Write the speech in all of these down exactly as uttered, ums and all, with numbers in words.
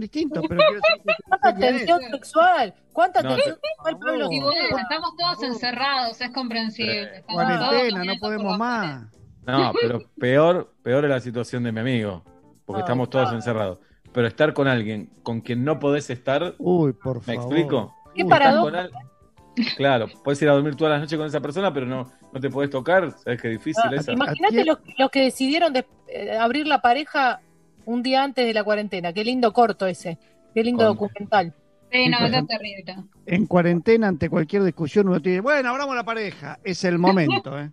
distinto, pero ¿cuánta tensión sexual? ¿Cuánta no, tensión sexual, Pablo? Sí, bueno, estamos todos encerrados, es comprensible. Cuarentena, no podemos más. No, pero peor, peor es la situación de mi amigo, porque no, estamos todos no. encerrados. Pero estar con alguien con quien no podés estar, Uy, por ¿me favor. explico? ¿Qué paradoja? Claro, puedes ir a dormir toda la noche con esa persona, pero no, no te podés tocar, ¿sabes qué difícil ah, es? Imagínate los, los que decidieron de, eh, abrir la pareja un día antes de la cuarentena. Qué lindo corto ese, qué lindo con... documental. Sí, no, es terrible. En cuarentena, ante cualquier discusión, uno tiene, bueno, abramos la pareja. Es el momento, ¿eh?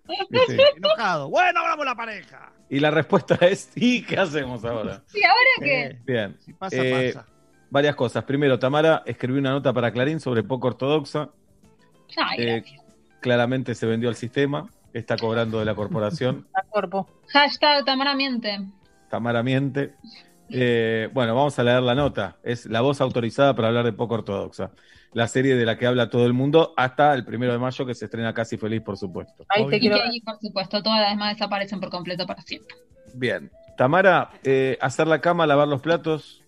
Sí. Enojado, bueno, abramos la pareja. Y la respuesta es, ¿y qué hacemos ahora? ¿Y ahora qué? Eh, bien. Si pasa, eh, pasa. Varias cosas. Primero, Tamara escribió una nota para Clarín sobre poco ortodoxa. Ay, eh, claramente se vendió al sistema, está cobrando de la corporación. La corpo. Hashtag Tamara miente. Tamara miente. Eh, bueno, vamos a leer la nota. Es la voz autorizada para hablar de poco ortodoxa. La serie de la que habla todo el mundo hasta el primero de mayo, que se estrena Casi Feliz, por supuesto. Ahí te quiero ir, por supuesto. Todas las demás desaparecen por completo para siempre. Bien. Tamara, eh, hacer la cama, lavar los platos.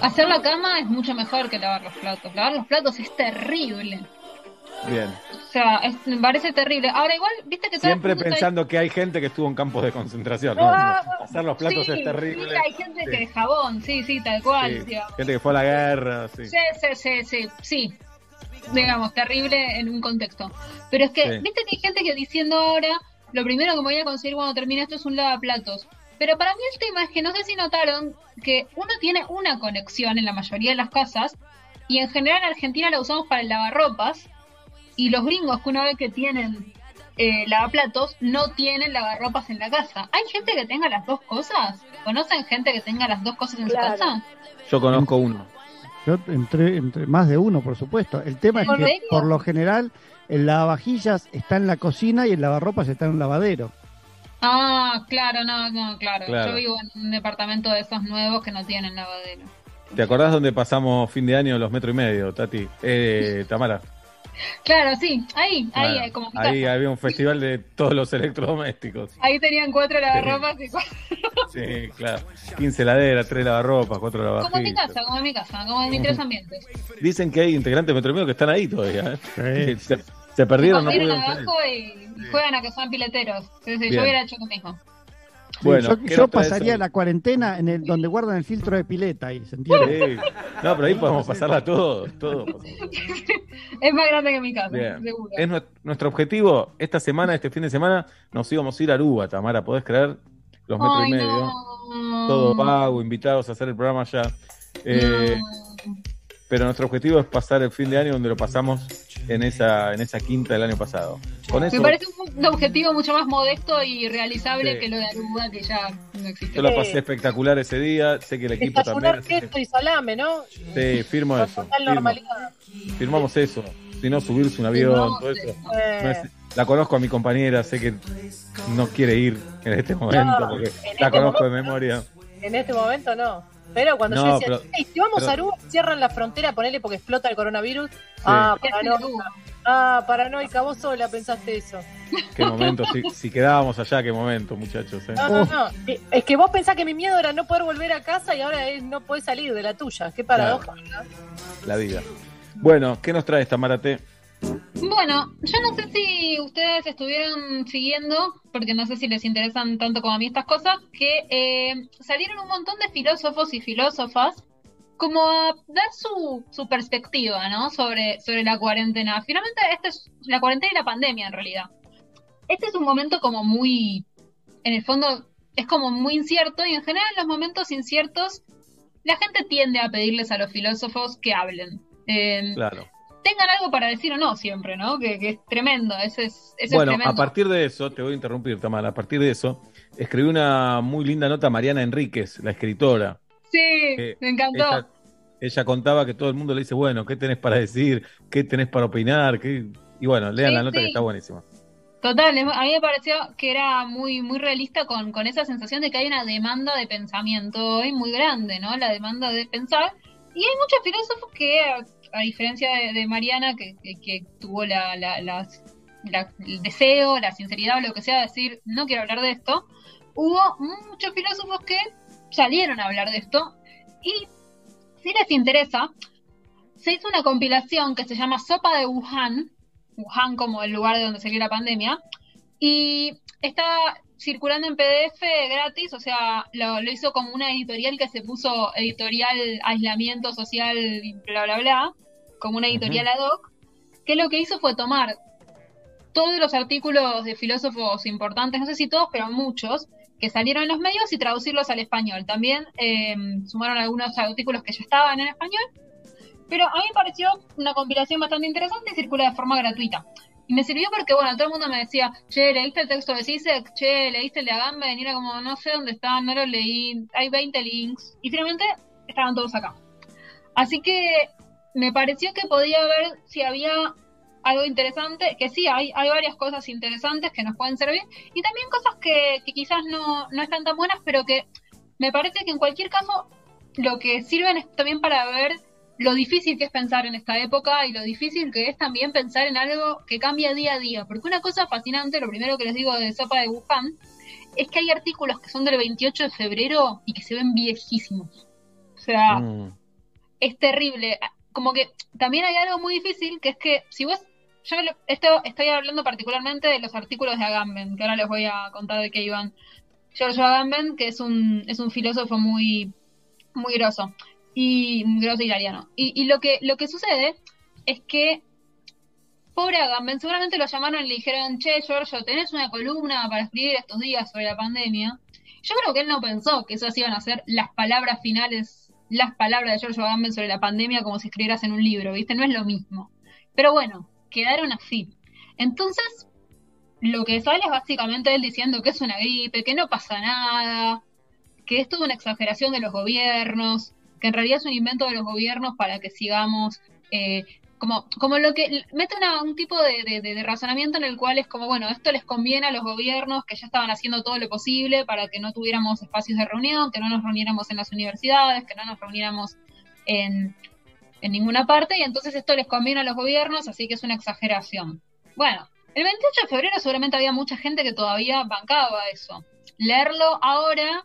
Hacer la cama es mucho mejor que lavar los platos. Lavar los platos es terrible. Bien. O sea, es, me parece terrible. Ahora igual, viste que... Siempre pensando está... que hay gente que estuvo en campos de concentración. No, ah, no. Hacer los platos sí, es terrible. Sí, hay gente sí. que de jabón, sí, sí, tal cual. Sí. Gente que fue a la guerra, sí. Sí, sí, sí, sí, sí. Digamos, terrible en un contexto. Pero es que, sí. viste que hay gente que diciendo ahora, lo primero que me voy a conseguir cuando termine esto es un lavaplatos. Pero para mí el tema es que no sé si notaron que uno tiene una conexión en la mayoría de las casas y en general en Argentina la usamos para el lavarropas. Y los gringos que una vez que tienen eh, lavaplatos, no tienen lavarropas en la casa. ¿Hay gente que tenga las dos cosas? ¿Conocen gente que tenga las dos cosas en claro. su casa? Yo conozco uno. Yo entre, entre más de uno, por supuesto. El tema es que, por lo general, el lavavajillas está en la cocina y el lavarropas está en un lavadero. Ah, claro, no, no, claro. claro. Yo vivo en un departamento de esos nuevos que no tienen lavadero. ¿Te acordás dónde pasamos fin de año los metro y medio, Tati? Eh, Tamara. Claro, sí, ahí, bueno, ahí, como mi ahí casa. Había un festival de todos los electrodomésticos. Ahí tenían cuatro lavarropas sí. y cuatro. Sí, claro. quince laderas, tres lavarropas, cuatro lavavajillas. Como en mi casa, como en mi casa, como en mis tres ambientes. Dicen que hay integrantes de Metro y Medio que están ahí todavía, ¿eh? Sí. Se, se perdieron, no pudieron abajo y juegan a que son pileteros. Sí, sí, yo hubiera hecho lo mismo. Bueno, yo, yo pasaría la cuarentena en el donde guardan el filtro de pileta ahí, ¿se entiende? Sí. No, pero ahí podemos pasarla todos, todos. Es más grande que mi casa, bien. Seguro. Es nuestro, nuestro objetivo, esta semana, este fin de semana, nos íbamos a ir a Aruba, Tamara, ¿podés creer? Los metros Ay, y medio. No. Todo pago, invitados a hacer el programa ya. Eh, no. Pero nuestro objetivo es pasar el fin de año donde lo pasamos en esa en esa quinta del año pasado. Con eso, me parece un objetivo mucho más modesto y realizable sí. que lo de Aruba, que ya no existe. Yo la pasé espectacular ese día, sé que el equipo Desayunar también... Desayunar queso y salame, ¿no? Sí, firmo Por eso. Firmo. Firmamos eso, si no subirse un avión, Firmamos todo eso. Eh. No es, la conozco a mi compañera, sé que no quiere ir en este momento, no, porque este la conozco momento, de memoria. En este momento no. Pero cuando no, yo decía, pero, hey, si vamos pero, a Aruba, cierran la frontera, ponele porque explota el coronavirus. Sí. Ah, paranoica. Ah, paranoica, vos sola pensaste eso. Qué momento, si, si quedábamos allá, qué momento, muchachos. ¿eh? No, no, no. Es que vos pensás que mi miedo era no poder volver a casa y ahora es no podés salir de la tuya. Qué paradoja, claro. La vida. Bueno, ¿qué nos traes, Tamara T? Bueno, yo no sé si ustedes estuvieron siguiendo, porque no sé si les interesan tanto como a mí estas cosas, que eh, salieron un montón de filósofos y filósofas como a dar su, su perspectiva, ¿no? Sobre, sobre la cuarentena. Finalmente, esta es la cuarentena y la pandemia, en realidad. Este es un momento como muy, en el fondo, es como muy incierto, y en general en los momentos inciertos la gente tiende a pedirles a los filósofos que hablen. Eh, claro. Tengan algo para decir o no siempre, ¿no? Que, que es tremendo, eso es, eso bueno, es tremendo. A partir de eso, te voy a interrumpir, Tamara, a partir de eso, escribí una muy linda nota a Mariana Enríquez, la escritora. Sí, eh, me encantó. Ella, ella contaba que todo el mundo le dice, bueno, ¿qué tenés para decir? ¿Qué tenés para opinar? ¿Qué? Y bueno, lean sí, la nota sí. que está buenísima. Total, a mí me pareció que era muy muy realista con, con esa sensación de que hay una demanda de pensamiento hoy muy grande, ¿no? La demanda de pensar. Y hay muchos filósofos que... a diferencia de, de Mariana, que, que, que tuvo la, la, la, la, el deseo, la sinceridad o lo que sea, de decir, no quiero hablar de esto, hubo muchos filósofos que salieron a hablar de esto Y si les interesa, se hizo una compilación que se llama Sopa de Wuhan, Wuhan como el lugar de donde se dio la pandemia, y está circulando en P D F gratis, o sea, lo, lo hizo como una editorial que se puso Editorial Aislamiento Social, bla, bla, bla, como una editorial ad hoc, que lo que hizo fue tomar todos los artículos de filósofos importantes, no sé si todos, pero muchos, que salieron en los medios y traducirlos al español. También eh, sumaron algunos artículos que ya estaban en español, pero a mí me pareció una compilación bastante interesante y circula de forma gratuita. Y me sirvió porque, bueno, todo el mundo me decía, che, ¿leíste el texto de Zizek? Che, ¿leíste el de Agamben? Y era como, no sé dónde está, no lo leí, hay veinte links. Y finalmente estaban todos acá. Así que me pareció que podía ver si había algo interesante, que sí, hay, hay varias cosas interesantes que nos pueden servir, y también cosas que, que quizás no, no están tan buenas, pero que me parece que en cualquier caso lo que sirven es también para ver lo difícil que es pensar en esta época y lo difícil que es también pensar en algo que cambia día a día, porque una cosa fascinante, lo primero que les digo de Sopa de Wuhan, es que hay artículos que son del veintiocho de febrero y que se ven viejísimos, o sea, mm. es terrible, como que también hay algo muy difícil, que es que si vos, yo esto, estoy hablando particularmente de los artículos de Agamben, que ahora les voy a contar de qué iban. Giorgio Agamben, que es un es un filósofo muy muy groso y grosso italiano. Y, y lo que lo que sucede es que pobre Agamben, seguramente lo llamaron y le dijeron, che, Giorgio, tenés una columna para escribir estos días sobre la pandemia. Yo creo que él no pensó que esas iban a ser las palabras finales, las palabras de Giorgio Agamben sobre la pandemia, como si escribieras en un libro, ¿viste? No es lo mismo. Pero bueno, quedaron así. Entonces, lo que sale es básicamente él diciendo que es una gripe, que no pasa nada, que es toda una exageración de los gobiernos, que en realidad es un invento de los gobiernos para que sigamos, eh, como como lo que, mete una, un tipo de, de, de, de razonamiento en el cual es como, bueno, esto les conviene a los gobiernos que ya estaban haciendo todo lo posible para que no tuviéramos espacios de reunión, que no nos reuniéramos en las universidades, que no nos reuniéramos en... en ninguna parte, y entonces esto les conviene a los gobiernos, así que es una exageración. Bueno, el veintiocho de febrero seguramente había mucha gente que todavía bancaba eso. Leerlo ahora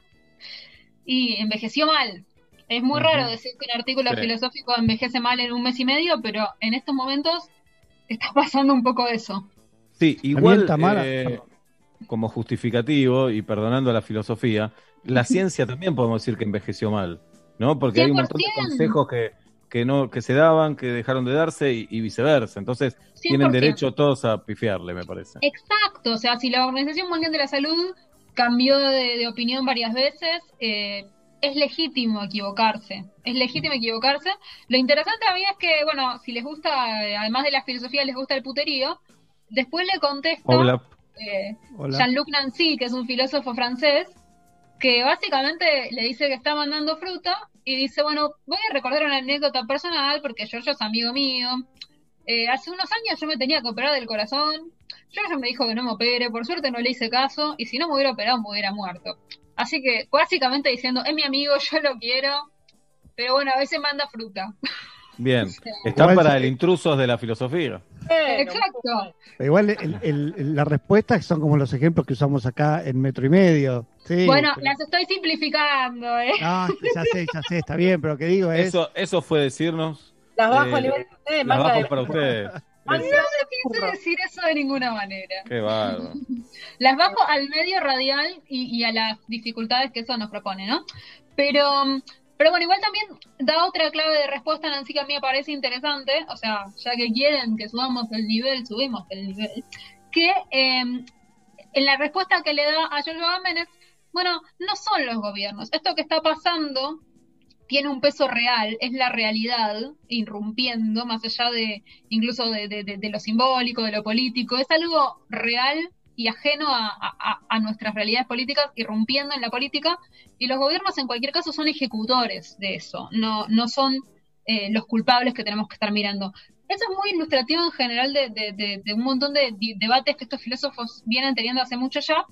y envejeció mal. Es muy uh-huh. raro decir que un artículo pero... filosófico envejece mal en un mes y medio, pero en estos momentos está pasando un poco eso. Sí, igual eh, como justificativo, y perdonando a la filosofía, la ciencia también podemos decir que envejeció mal, ¿no? Porque cien por ciento hay un montón de consejos que... que no que se daban, que dejaron de darse y, y viceversa. Entonces, cien por ciento tienen derecho todos a pifiarle, me parece. Exacto. O sea, si la Organización Mundial de la Salud cambió de, de opinión varias veces, eh, es legítimo equivocarse. Es legítimo equivocarse. Lo interesante a mí es que, bueno, si les gusta, además de la filosofía, les gusta el puterío, después le contesto eh, Jean-Luc Nancy, que es un filósofo francés, que básicamente le dice que está mandando fruta y dice, bueno, voy a recordar una anécdota personal porque Giorgio es amigo mío. Eh, hace unos años yo me tenía que operar del corazón. Giorgio me dijo que no me opere, por suerte no le hice caso y si no me hubiera operado me hubiera muerto. Así que básicamente diciendo, es mi amigo, yo lo quiero, pero bueno, a veces manda fruta. Bien, o sea, están para el intrusos de la filosofía. Eh, exacto. Igual el, el, el, las respuestas son como los ejemplos que usamos acá en Metro y Medio. Sí, bueno, pero... las estoy simplificando, ¿eh? No, ya sé, ya sé, está bien, pero lo que digo es... Eso, eso fue decirnos... Las bajo a nivel de ustedes, las bajo para ustedes. No se piense decir eso de ninguna manera. Qué bárbaro. Las bajo al medio radial y, y a las dificultades que eso nos propone, ¿no? Pero... Pero bueno, igual también da otra clave de respuesta, Nancy, que a mí me parece interesante, o sea, ya que quieren que subamos el nivel, subimos el nivel, que eh, en la respuesta que le da a Giorgio Agamben es, bueno, no son los gobiernos, esto que está pasando tiene un peso real, es la realidad irrumpiendo, más allá de incluso de, de, de, de lo simbólico, de lo político, es algo real y ajeno a, a, a nuestras realidades políticas, irrumpiendo en la política, y los gobiernos en cualquier caso son ejecutores de eso, no, no son eh, los culpables que tenemos que estar mirando. Eso es muy ilustrativo en general de, de, de, de un montón de di- debates que estos filósofos vienen teniendo hace mucho ya,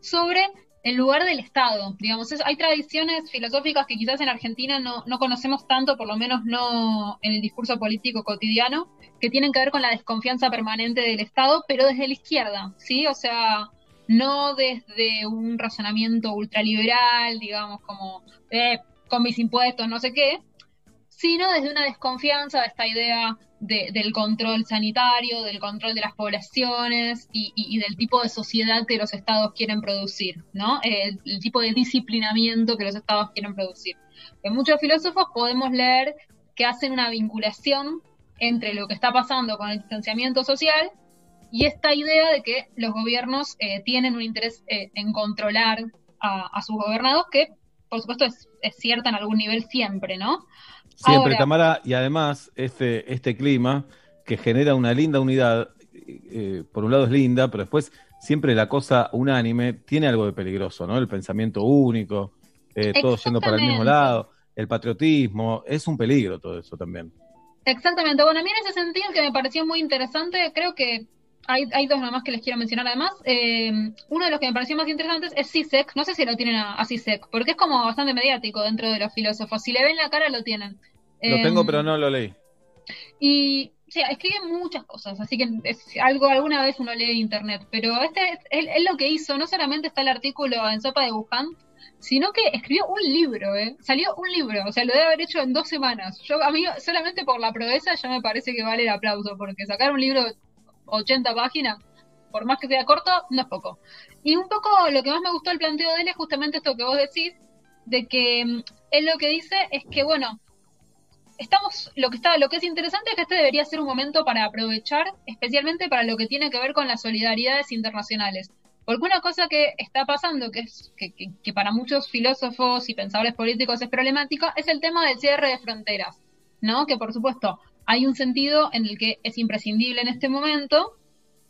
sobre el lugar del Estado, digamos, es, hay tradiciones filosóficas que quizás en Argentina no, no conocemos tanto, por lo menos no en el discurso político cotidiano, que tienen que ver con la desconfianza permanente del Estado, pero desde la izquierda, ¿sí? O sea, no desde un razonamiento ultraliberal, digamos, como, eh, con mis impuestos, no sé qué, sino desde una desconfianza de esta idea de, del control sanitario, del control de las poblaciones y, y, y del tipo de sociedad que los estados quieren producir, ¿no? El, el tipo de disciplinamiento que los estados quieren producir. En muchos filósofos podemos leer que hacen una vinculación entre lo que está pasando con el distanciamiento social y esta idea de que los gobiernos eh, tienen un interés eh, en controlar a, a sus gobernados, que por supuesto es, es cierta en algún nivel siempre, ¿no? Siempre, ahora, Tamara, y además este, este clima que genera una linda unidad, eh, por un lado es linda, pero después siempre la cosa unánime tiene algo de peligroso, ¿no? El pensamiento único, eh, todos yendo para el mismo lado, el patriotismo, es un peligro todo eso también. Exactamente, bueno, a mí en ese sentido que me pareció muy interesante, creo que hay, hay dos nomás que les quiero mencionar además, eh, uno de los que me pareció más interesantes es Zizek, no sé si lo tienen a, a Zizek, porque es como bastante mediático dentro de los filósofos, si le ven la cara lo tienen. Lo eh, tengo pero no lo leí. Y, o sea, escribe muchas cosas, así que es algo alguna vez uno lee en internet, pero este es él, él lo que hizo, no solamente está el artículo en Sopa de Wuhan, sino que escribió un libro, ¿eh? Salió un libro, o sea, lo debe haber hecho en dos semanas. Yo, a mí, solamente por la proeza ya me parece que vale el aplauso, porque sacar un libro de ochenta páginas, por más que sea corto, no es poco. Y un poco lo que más me gustó del planteo de él es justamente esto que vos decís, de que él lo que dice es que, bueno, estamos lo que está lo que es interesante es que este debería ser un momento para aprovechar, especialmente para lo que tiene que ver con las solidaridades internacionales. Porque una cosa que está pasando, que es que, que, que para muchos filósofos y pensadores políticos es problemática, es el tema del cierre de fronteras, ¿no? Que por supuesto hay un sentido en el que es imprescindible en este momento,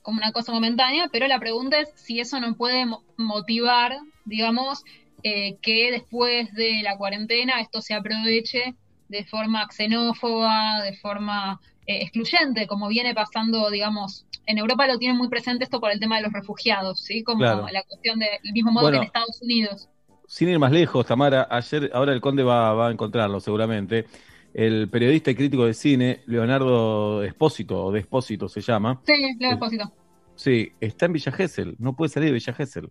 como una cosa momentánea, pero la pregunta es si eso no puede mo- motivar, digamos, eh, que después de la cuarentena esto se aproveche de forma xenófoba, de forma eh, excluyente, como viene pasando, digamos. En Europa lo tienen muy presente esto por el tema de los refugiados, ¿sí? Como claro. La cuestión del de, mismo modo bueno, que en Estados Unidos. Sin ir más lejos, Tamara, ayer, ahora el Conde va, va a encontrarlo seguramente, el periodista y crítico de cine, Leonardo Espósito, o Despósito se llama. Sí, Leonardo Espósito. Sí, está en Villa Gesell, no puede salir de Villa Gesell.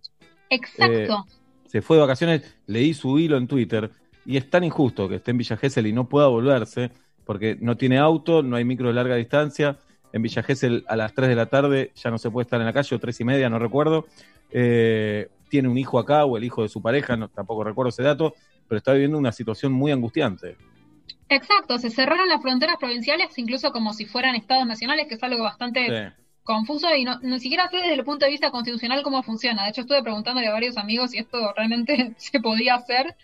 Exacto. Eh, se fue de vacaciones, leí su hilo en Twitter, y es tan injusto que esté en Villa Gesell y no pueda volverse, porque no tiene auto, no hay micro de larga distancia. En Villa Gesell a las tres de la tarde ya no se puede estar en la calle, o tres y media, no recuerdo. Eh, tiene un hijo acá, o el hijo de su pareja, no, tampoco recuerdo ese dato, pero está viviendo una situación muy angustiante. Exacto, se cerraron las fronteras provinciales incluso como si fueran estados nacionales, que es algo bastante sí. confuso y no, ni siquiera sé desde el punto de vista constitucional cómo funciona. De hecho, estuve preguntándole a varios amigos si esto realmente se podía hacer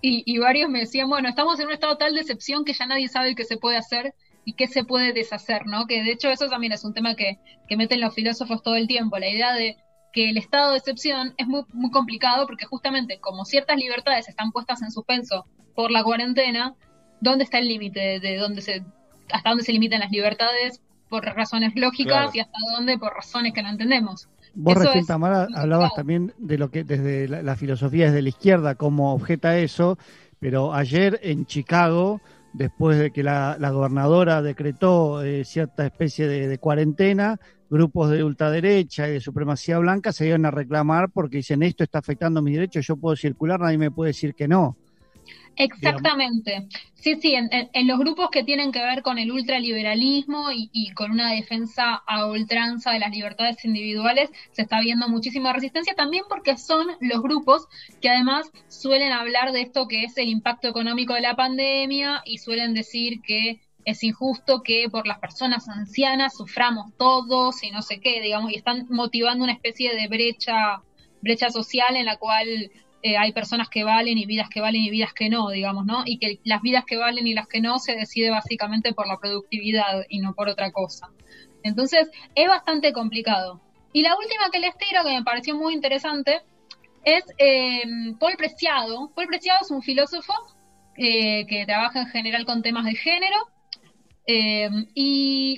y, y varios me decían, bueno, estamos en un estado tal de excepción que ya nadie sabe qué se puede hacer y qué se puede deshacer, ¿no? Que de hecho eso también es un tema que, que meten los filósofos todo el tiempo, la idea de que el estado de excepción es muy, muy complicado porque justamente como ciertas libertades están puestas en suspenso por la cuarentena, ¿dónde está el límite de dónde se hasta dónde se limitan las libertades por razones lógicas claro. y hasta dónde por razones que no entendemos? Vos eso recién, Tamara, hablabas también de lo que desde la, la filosofía desde la izquierda como objeta eso, pero ayer en Chicago después de que la, la gobernadora decretó eh, cierta especie de, de cuarentena, grupos de ultraderecha y de supremacía blanca se iban a reclamar porque dicen esto está afectando mis derechos, yo puedo circular, nadie me puede decir que no. Exactamente. Sí, sí, en, en, en los grupos que tienen que ver con el ultraliberalismo y, y con una defensa a ultranza de las libertades individuales, se está viendo muchísima resistencia también porque son los grupos que además suelen hablar de esto que es el impacto económico de la pandemia y suelen decir que es injusto que por las personas ancianas suframos todos y no sé qué, digamos, y están motivando una especie de brecha, brecha social en la cual Eh, hay personas que valen y vidas que valen y vidas que no, digamos, ¿no? Y que las vidas que valen y las que no se decide básicamente por la productividad y no por otra cosa. Entonces, es bastante complicado. Y la última que les tiro, que me pareció muy interesante, es eh, Paul Preciado. Paul Preciado es un filósofo eh, que trabaja en general con temas de género. Eh, y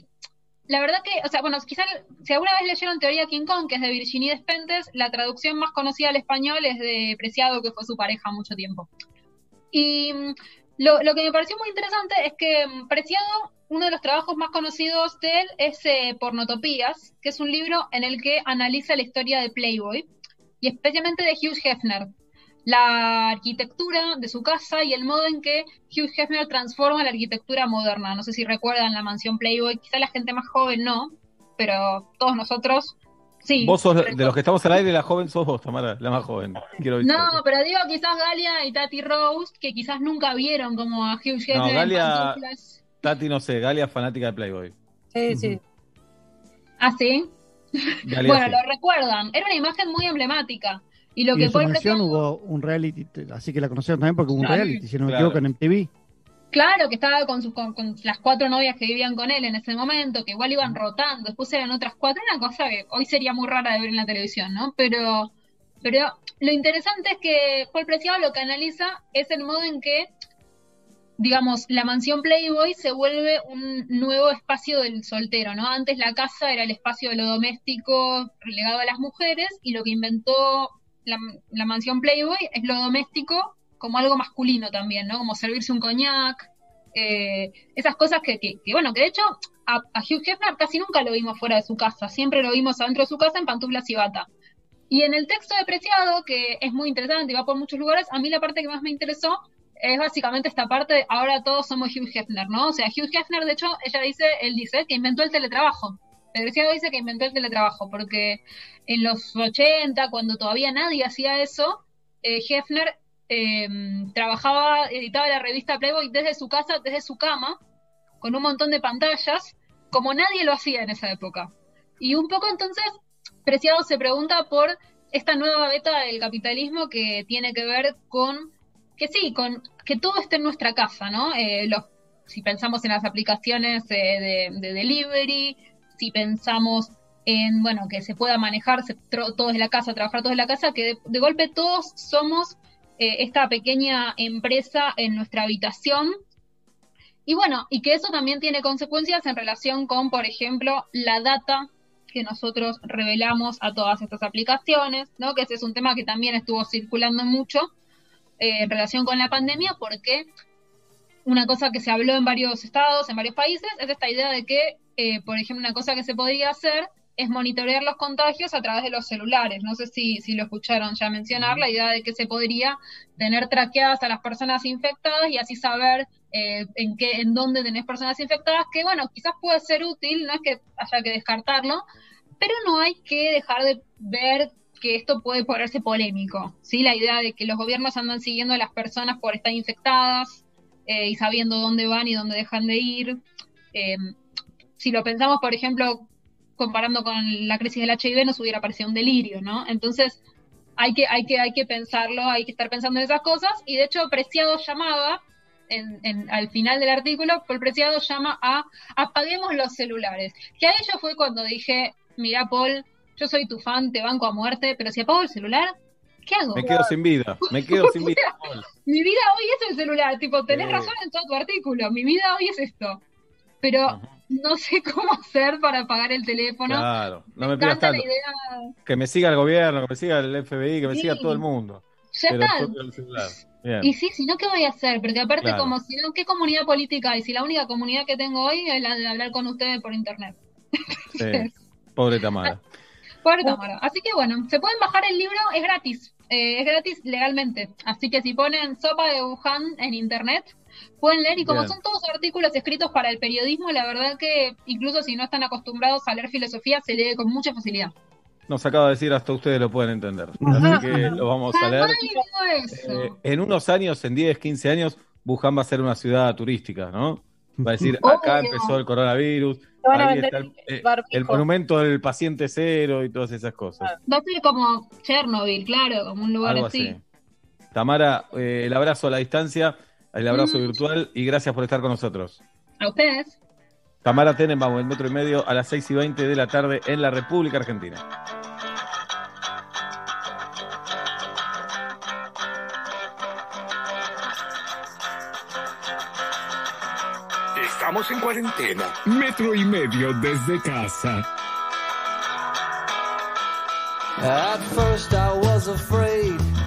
la verdad que, o sea, bueno, quizás si alguna vez leyeron Teoría King Kong, que es de Virginie Despentes, la traducción más conocida al español es de Preciado, que fue su pareja mucho tiempo. Y lo, lo que me pareció muy interesante es que Preciado, uno de los trabajos más conocidos de él es eh, Pornotopías, que es un libro en el que analiza la historia de Playboy, y especialmente de Hugh Hefner. la arquitectura de su casa y el modo en que Hugh Hefner transforma la arquitectura moderna. No sé si recuerdan la mansión Playboy, quizá la gente más joven no, pero todos nosotros sí. Vos sos, de los que estamos al aire, la joven sos vos, Tamara, la más joven. Quiero no, eso. Pero digo quizás Galia y Tati Rose, que quizás nunca vieron como a Hugh Hefner. No, Galia, Tati no sé, Galia fanática de Playboy. Sí, sí. ¿Ah, sí? Galia, bueno, sí. Lo recuerdan, era una imagen muy emblemática. Y lo y que en su mansión hubo un reality, así que la conocieron también porque hubo un reality, si no me claro. equivoco, en M T V. Claro, que estaba con, sus, con, con las cuatro novias que vivían con él en ese momento, que igual iban rotando, después eran otras cuatro, una cosa que hoy sería muy rara de ver en la televisión, ¿no? Pero, pero lo interesante es que Paul Preciado lo que analiza es el modo en que, digamos, la mansión Playboy se vuelve un nuevo espacio del soltero, ¿no? Antes la casa era el espacio de lo doméstico relegado a las mujeres, y lo que inventó La, la mansión Playboy es lo doméstico como algo masculino también, ¿no? Como servirse un coñac, eh, esas cosas que, que, que, bueno, que de hecho a, a Hugh Hefner casi nunca lo vimos fuera de su casa, siempre lo vimos adentro de su casa en pantuflas y bata. Y en el texto de Preciado, que es muy interesante y va por muchos lugares, a mí la parte que más me interesó es básicamente esta parte de ahora todos somos Hugh Hefner, ¿no? O sea, Hugh Hefner, de hecho, ella dice, él dice que inventó el teletrabajo. Preciado dice que inventó el teletrabajo, porque en los ochenta, cuando todavía nadie hacía eso, eh, Hefner eh, trabajaba, editaba la revista Playboy desde su casa, desde su cama, con un montón de pantallas, como nadie lo hacía en esa época. Y un poco entonces, Preciado se pregunta por esta nueva beta del capitalismo que tiene que ver con, que sí, con que todo esté en nuestra casa, ¿no? Eh, los, si pensamos en las aplicaciones eh, de, de delivery, si pensamos en, bueno, que se pueda manejar todo desde la casa, trabajar todo desde la casa, que de, de golpe todos somos eh, esta pequeña empresa en nuestra habitación. Y bueno, y que eso también tiene consecuencias en relación con, por ejemplo, la data que nosotros revelamos a todas estas aplicaciones, ¿no? Que ese es un tema que también estuvo circulando mucho eh, en relación con la pandemia, porque una cosa que se habló en varios estados, en varios países, es esta idea de que, eh, por ejemplo, una cosa que se podría hacer es monitorear los contagios a través de los celulares. No sé si, si lo escucharon ya mencionar, la idea de que se podría tener traqueadas a las personas infectadas y así saber eh, en qué, en dónde tenés personas infectadas, que bueno, quizás puede ser útil, no es que haya que descartarlo, pero no hay que dejar de ver que esto puede ponerse polémico, ¿sí? La idea de que los gobiernos andan siguiendo a las personas por estar infectadas, Eh, y sabiendo dónde van y dónde dejan de ir. Eh, si lo pensamos, por ejemplo, comparando con la crisis del H I V, nos hubiera parecido un delirio, ¿no? Entonces, hay que, hay que, hay que pensarlo, hay que estar pensando en esas cosas, y de hecho Preciado llamaba, en, en, al final del artículo, Paul Preciado llama a apaguemos los celulares. Que a ello fue cuando dije, mirá Paul, yo soy tu fan, te banco a muerte, pero si apago el celular, ¿qué hago? Me quedo sin vida, me quedo sin vida. Mi vida hoy es el celular, tipo, tenés eh. razón en todo tu artículo, mi vida hoy es esto. Pero Ajá. no sé cómo hacer para apagar el teléfono. Claro, no me pidas tanto. Idea... Que me siga el gobierno, que me siga el F B I, que me sí. siga todo el mundo. Ya está. Y sí, si no, ¿qué voy a hacer? Porque aparte, claro. como si no, ¿qué comunidad política hay? Si la única comunidad que tengo hoy es la de hablar con ustedes por internet. Entonces, sí. Pobre Tamara. Pobre Tamara. Así que bueno, se pueden bajar el libro, es gratis. Eh, es gratis legalmente, así que si ponen Sopa de Wuhan en internet pueden leer, y como Bien. son todos artículos escritos para el periodismo, la verdad que incluso si no están acostumbrados a leer filosofía se lee con mucha facilidad. Nos acaba de decir hasta ustedes lo pueden entender, así que lo vamos a leer. Eh, en unos años, en diez, quince años, Wuhan va a ser una ciudad turística, ¿no? Va a decir, Obvio. acá empezó el coronavirus, ahí está el, eh, el monumento del paciente cero y todas esas cosas. Va a ser como Chernobyl, claro, como un lugar así. así. Tamara, eh, el abrazo a la distancia, el abrazo mm. virtual, y gracias por estar con nosotros. A ustedes. Tamara Tenenbaum, en Metro y Medio, a las seis y veinte de la tarde en la República Argentina. Estamos en cuarentena. Metro y Medio desde casa. At first I was afraid,